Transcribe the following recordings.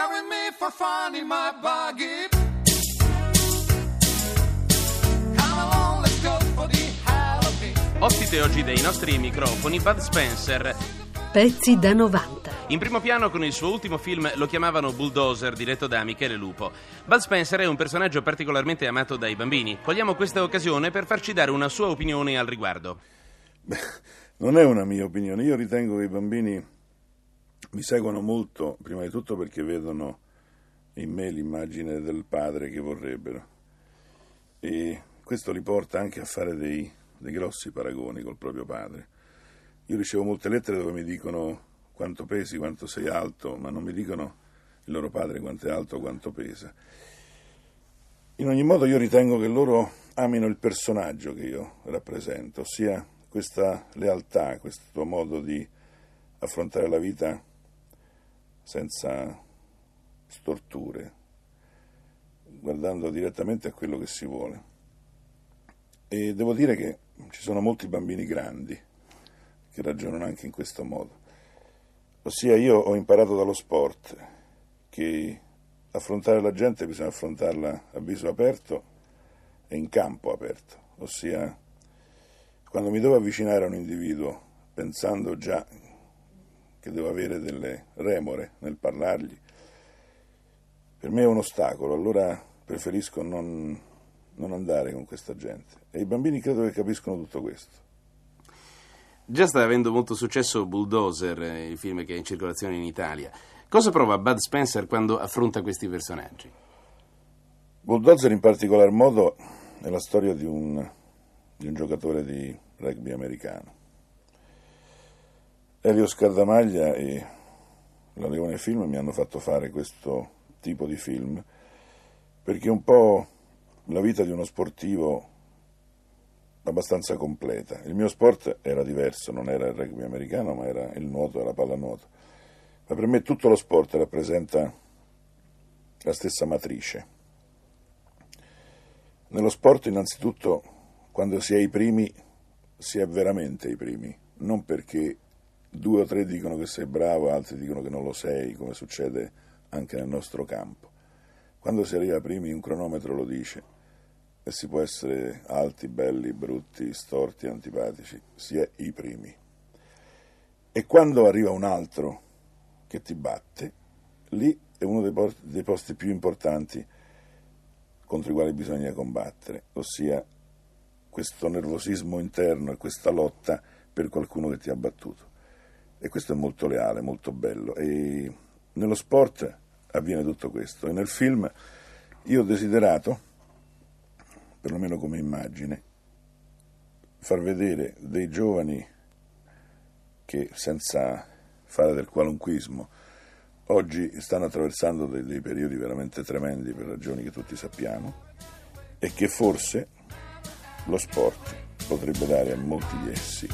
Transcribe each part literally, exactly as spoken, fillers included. carry me for finding my buggy. Ospite oggi dei nostri microfoni, Bud Spencer. Pezzi da novanta. In primo piano con il suo ultimo film lo chiamavano Bulldozer, diretto da Michele Lupo. Bud Spencer è un personaggio particolarmente amato dai bambini. Cogliamo questa occasione per farci dare una sua opinione al riguardo. Beh, non è una mia opinione. Io ritengo che i bambini mi seguono molto, prima di tutto perché vedono in me l'immagine del padre che vorrebbero. E questo li porta anche a fare dei... dei grossi paragoni col proprio padre. Io ricevo molte lettere dove mi dicono quanto pesi, quanto sei alto, ma non mi dicono il loro padre quanto è alto, quanto pesa. In ogni modo io ritengo che loro amino il personaggio che io rappresento, ossia questa lealtà, questo modo di affrontare la vita senza storture, guardando direttamente a quello che si vuole. E devo dire che ci sono molti bambini grandi che ragionano anche in questo modo. Ossia, io ho imparato dallo sport che affrontare la gente bisogna affrontarla a viso aperto e in campo aperto. Ossia, quando mi devo avvicinare a un individuo pensando già che devo avere delle remore nel parlargli, per me è un ostacolo, allora preferisco non... non andare con questa gente. E i bambini credo che capiscono tutto questo. Già sta avendo molto successo Bulldozer, il film che è in circolazione in Italia. Cosa prova Bud Spencer quando affronta questi personaggi? Bulldozer in particolar modo è la storia di un, di un giocatore di rugby americano. Elio Scardamaglia e la Leone Film mi hanno fatto fare questo tipo di film perché un po' la vita di uno sportivo abbastanza completa. Il mio sport era diverso, non era il rugby americano, ma era il nuoto e la pallanuoto. Ma per me tutto lo sport rappresenta la stessa matrice. Nello sport, innanzitutto, quando si è i primi, si è veramente i primi. Non perché due o tre dicono che sei bravo, altri dicono che non lo sei, come succede anche nel nostro campo. Quando si arriva primi, un cronometro lo dice. E si può essere alti, belli, brutti, storti, antipatici, si è i primi. E quando arriva un altro che ti batte, lì è uno dei posti, dei posti più importanti contro i quali bisogna combattere, ossia questo nervosismo interno e questa lotta per qualcuno che ti ha battuto. E questo è molto leale, molto bello. E nello sport avviene tutto questo. E nel film io ho desiderato, perlomeno come immagine, far vedere dei giovani che, senza fare del qualunquismo, oggi stanno attraversando dei, dei periodi veramente tremendi per ragioni che tutti sappiamo e che forse lo sport potrebbe dare a molti di essi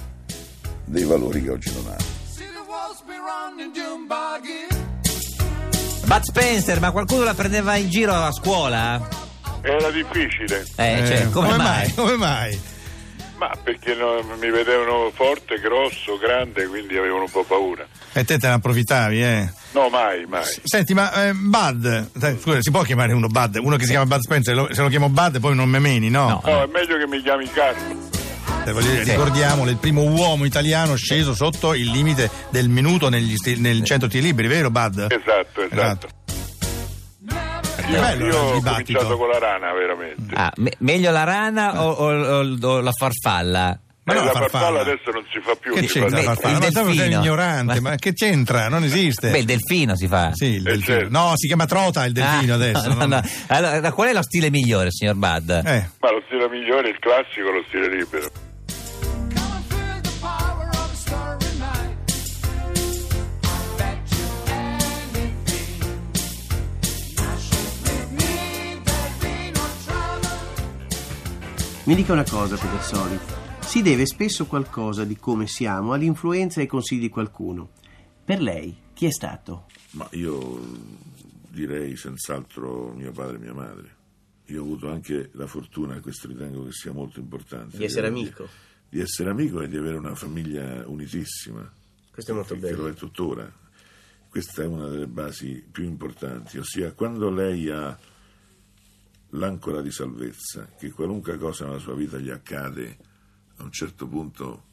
dei valori che oggi non hanno. Bud Spencer, ma qualcuno la prendeva in giro a scuola? Era difficile. Eh, cioè, come, come mai? mai? Come mai? Ma perché no, mi vedevano forte, grosso, grande, quindi avevano un po' paura. E te te ne approfittavi, eh? No, mai, mai. Senti, ma eh, Bud, scusa, si può chiamare uno Bud? Uno che si chiama Bud Spencer, lo, se lo chiamo Bud poi non me meni, no? No, no, è meglio che mi chiami Carlo. Ricordiamolo, il primo uomo italiano sceso sotto il limite del minuto negli sti- nel cento tiri liberi, vero Bud? Esatto, esatto. esatto. Io, bello, io ho cominciato con la rana, veramente. Ah, me- meglio la rana o, o, o, o la farfalla? Ma eh, no, la farfalla, farfalla adesso non si fa più. Che c'entra la farfalla? Il ma sei ignorante, ma... ma che c'entra? Non esiste. Beh, il delfino si fa. Sì, il delfino. Certo. No, si chiama trota il delfino ah, adesso. No, no, no. Allora, qual è lo stile migliore, signor Bud? Eh. Ma lo stile migliore, il classico, lo stile libero. Mi dica una cosa, Pedersoli, si deve spesso qualcosa di come siamo all'influenza e ai consigli di qualcuno. Per lei, chi è stato? Ma io direi senz'altro mio padre e mia madre. Io ho avuto anche la fortuna, e questo ritengo che sia molto importante, di essere amico. Di, di essere amico e di avere una famiglia unitissima. Questo è molto bello. Che lo è tuttora. questa è una delle basi più importanti, ossia quando lei ha l'ancora di salvezza, che qualunque cosa nella sua vita gli accade, a un certo punto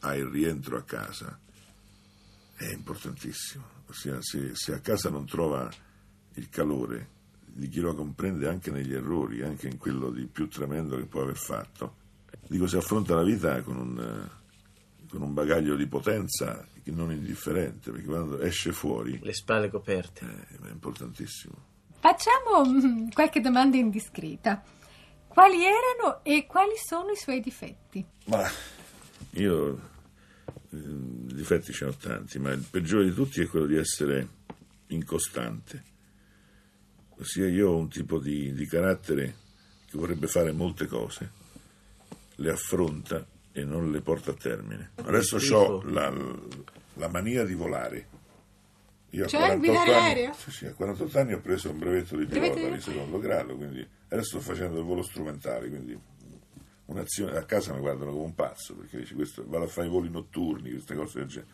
ha il rientro a casa, è importantissimo, ossia se, se a casa non trova il calore di chi lo comprende anche negli errori, anche in quello di più tremendo che può aver fatto, dico, si affronta la vita con un, con un bagaglio di potenza non indifferente, perché quando esce fuori le spalle coperte, eh, è importantissimo. Facciamo qualche domanda indiscreta: quali erano e quali sono i suoi difetti? Ma io eh, difetti ce ne ho tanti, ma il peggiore di tutti è quello di essere incostante, ossia io ho un tipo di, di carattere che vorrebbe fare molte cose, le affronta e non le porta a termine. Adesso ho la, la mania di volare. Io cioè guidare l'aereo? Sì, sì, a quarantotto anni ho preso un brevetto di pilota di secondo grado, quindi adesso sto facendo il volo strumentale, quindi un'azione, a casa mi guardano come un pazzo, perché dice questo, vado a fare i voli notturni, queste cose del genere.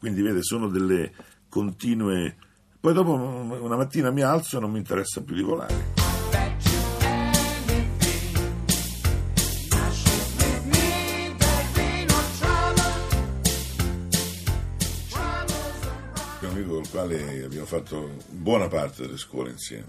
Quindi vede, sono delle continue. Poi dopo una mattina mi alzo e non mi interessa più di volare. Col quale abbiamo fatto buona parte delle scuole insieme.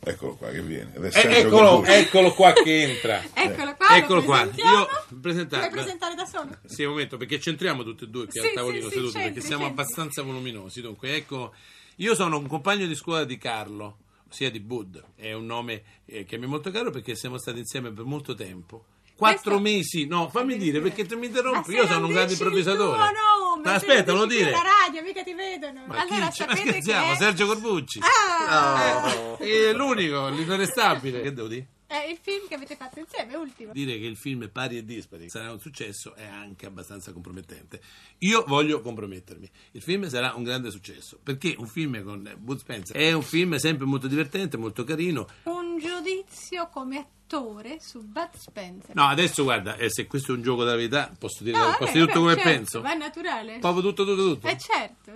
Eccolo qua che viene. Eh, eccolo, eccolo qua che entra. Eccolo qua. Eccolo qua. Io presentare. Vuoi presentare da solo? Sì, un momento, perché c'entriamo tutti e due qui, sì, al tavolino, sì, seduti, sì, perché siamo centri, abbastanza voluminosi. Dunque, ecco, io sono un compagno di scuola di Carlo, ossia di Bud. È un nome eh, che mi è molto caro perché siamo stati insieme per molto tempo. Quattro questo... mesi, no, fammi dire, perché tu mi interrompi, io sono un grande improvvisatore. No, no, ma aspetta, lo dire. La radio, mica ti vedono. Ma allora sapete che siamo Sergio Corbucci. Ah! Oh. È l'unico, l'inarrestabile. Che devo dire? È il film che avete fatto insieme, ultimo. Dire che il film Pari e dispari sarà un successo è anche abbastanza compromettente. Io voglio compromettermi. Il film sarà un grande successo, perché un film con Bud Spencer è un film sempre molto divertente, molto carino. Un giudizio come attore su Bud Spencer. No, adesso guarda, eh, se questo è un gioco della verità, posso dire, no, vabbè, posso dire tutto, vabbè, come certo, penso. Ma è naturale. Proprio tutto, tutto, tutto. Eh certo.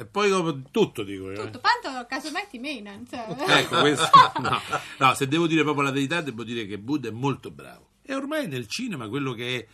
E poi dopo tutto dico io. Tutto, tanto casomai ti menano. Cioè. Ecco, questo no. No, se devo dire proprio la verità, devo dire che Bud è molto bravo. È ormai nel cinema quello che è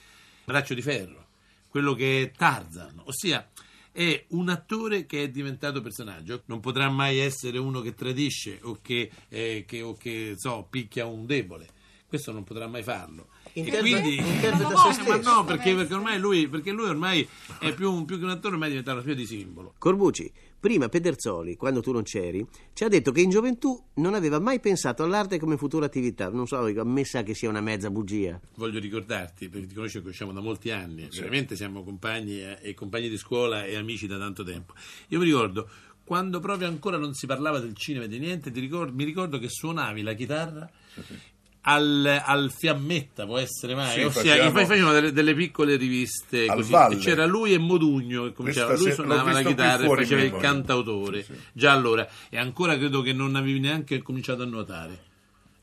Braccio di ferro, quello che è Tarzan, ossia è un attore che è diventato personaggio, non potrà mai essere uno che tradisce o che, eh, che, o che so, picchia un debole, questo non potrà mai farlo. In e quindi interpreta no, se stesso. Ma no, perché, perché ormai lui, perché lui ormai è più, più che un attore, ormai è diventato una specie di simbolo. Corbucci, prima Pedersoli, quando tu non c'eri, ci ha detto che in gioventù non aveva mai pensato all'arte come futura attività. Non so, a me sa che sia una mezza bugia. Voglio ricordarti, perché ti conosco, che conosciamo da molti anni, sì, veramente siamo compagni e compagni di scuola e amici da tanto tempo. Io mi ricordo quando proprio ancora non si parlava del cinema e di niente, ti ricordo, mi ricordo che suonavi la chitarra. Sì. Al, al Fiammetta, può essere mai, sì, ossia che poi facevano delle, delle piccole riviste così. Valle. C'era lui e Modugno che cominciava, lui suonava la chitarra e faceva il cantautore, sì, sì, già allora, e ancora credo che non avevi neanche cominciato a nuotare,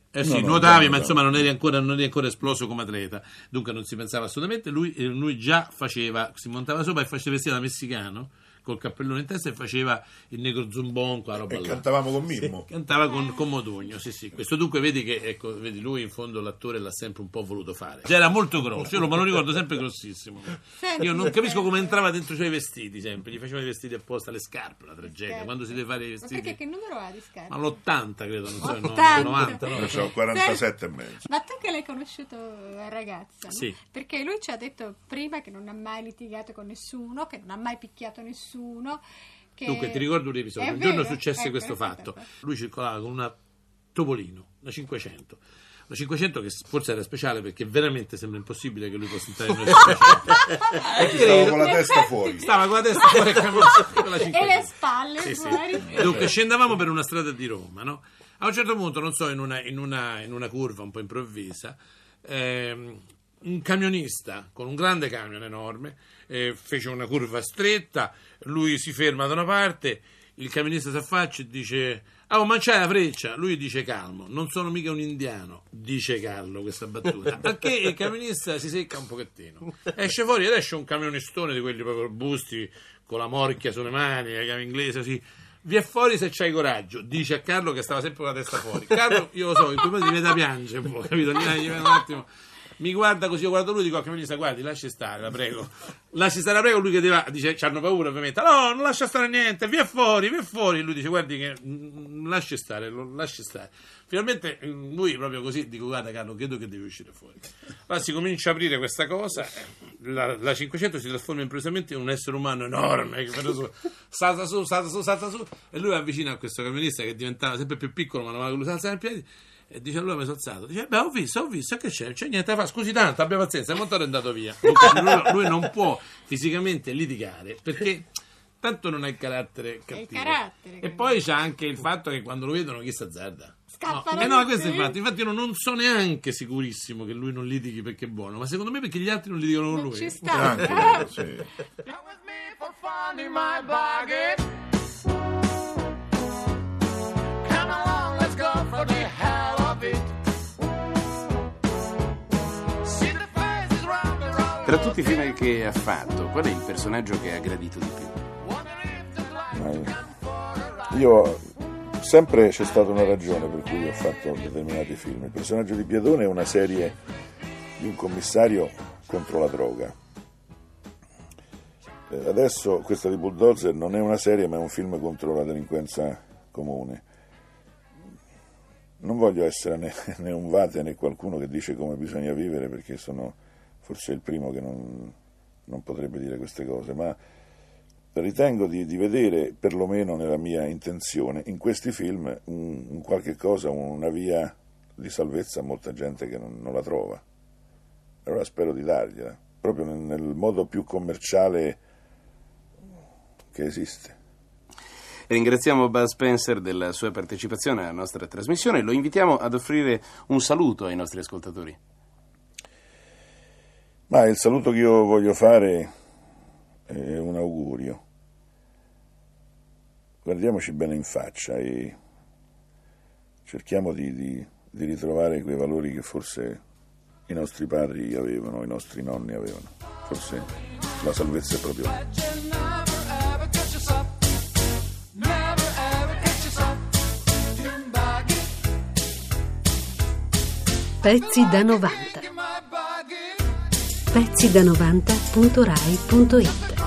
eh sì, no, nuotavi, no, ma no, insomma non eri ancora non eri ancora esploso come atleta, dunque non si pensava assolutamente, lui, lui già faceva, si montava sopra e faceva vestire da messicano col cappellone in testa e faceva il negro zumbon, qua roba e là. Cantavamo con Mimmo, sì, cantava con, con Modugno, sì sì, questo dunque vedi che ecco, vedi, lui in fondo l'attore l'ha sempre un po' voluto fare, cioè era molto grosso, io me lo ricordo sempre grossissimo, io non capisco come entrava dentro i suoi vestiti, sempre gli faceva i vestiti apposta, le scarpe, la tragedia quando si deve fare i vestiti. Ma perché che numero ha di scarpe? Ma l'ottanta credo, non so, ottanta. novanta, no, so, quarantasette e mezzo. Ma tu che l'hai conosciuto ragazza, no? Sì, perché lui ci ha detto prima che non ha mai litigato con nessuno, che non ha mai picchiato nessuno. Uno che... Dunque ti ricordo un episodio, un giorno successe ecco, questo fatto, lui circolava con una Topolino, una cinquecento, una cinquecento che forse era speciale perché veramente sembra impossibile che lui possa entrare in una cinquecento. Stava con la testa fuori, stava con la testa fuori con la cinquecento e le spalle sì, fuori sì. Dunque scendavamo per una strada di Roma, no? A un certo punto, non so, in una, in una, in una curva un po' improvvisa, ehm, un camionista con un grande camion enorme eh, fece una curva stretta, lui si ferma da una parte il camionista si affaccia e dice: ah, oh, ma c'hai la freccia? Lui dice calmo, non sono mica un indiano, dice Carlo questa battuta, perché il camionista si secca un pochettino. Esce fuori ed esce un camionistone di quelli proprio robusti, con la morchia sulle mani, la chiave inglese così. Vi è fuori se c'hai coraggio, dice a Carlo che stava sempre con la testa fuori. Carlo, io lo so, in due mesi viene da piangere un po', capito? Gli viene un attimo... Mi guarda così, io guardo lui, dico al camionista: guardi, lasci stare, la prego. Lasci stare, la prego. Lui chiedeva, dice: ci hanno paura, ovviamente. No, non lascia stare niente, via fuori, via fuori. Lui dice: guardi che lasci stare, lo lasci stare. Finalmente lui proprio così, dico: guarda Carlo, credo che devi uscire fuori. Allora si comincia a aprire questa cosa, la, la cinquecento si trasforma improvvisamente in un essere umano enorme, che salta su, salta su, salta su. E lui avvicina a questo camionista che diventava sempre più piccolo, ma non aveva voluto alzare in piedi. E dice: allora mi sono alzato. Dice: beh, ho visto, ho visto, che c'è? Non c'è niente da fare. Scusi tanto, abbia pazienza. Il motore è andato via. Lui, lui non può fisicamente litigare perché tanto non ha il carattere cattivo. È il carattere, e poi c'è anche il fatto che quando lo vedono chi si azzarda. No, eh no, questo infatti, infatti io non sono neanche sicurissimo che lui non litighi perché è buono, ma secondo me perché gli altri non litigano con lui. Ci sta. Tra tutti i film che ha fatto, qual è il personaggio che ha gradito di più? Io sempre c'è stata una ragione per cui ho fatto determinati film. Il personaggio di Piedone è una serie di un commissario contro la droga. Adesso questa di Bulldozer non è una serie, ma è un film contro la delinquenza comune. Non voglio essere né, né un vate né qualcuno che dice come bisogna vivere, perché sono forse il primo che non, non potrebbe dire queste cose, ma ritengo di, di vedere, perlomeno nella mia intenzione, in questi film un, un qualche cosa, una via di salvezza a molta gente che non, non la trova. Allora spero di dargliela, proprio nel, nel modo più commerciale che esiste. Ringraziamo Bud Spencer della sua partecipazione alla nostra trasmissione e lo invitiamo ad offrire un saluto ai nostri ascoltatori. Ma il saluto che io voglio fare è un augurio. Guardiamoci bene in faccia e cerchiamo di, di, di ritrovare quei valori che forse i nostri padri avevano, i nostri nonni avevano. Forse la salvezza è proprio lì. Pezzi da novanta. Pezzi da novanta punto rai punto it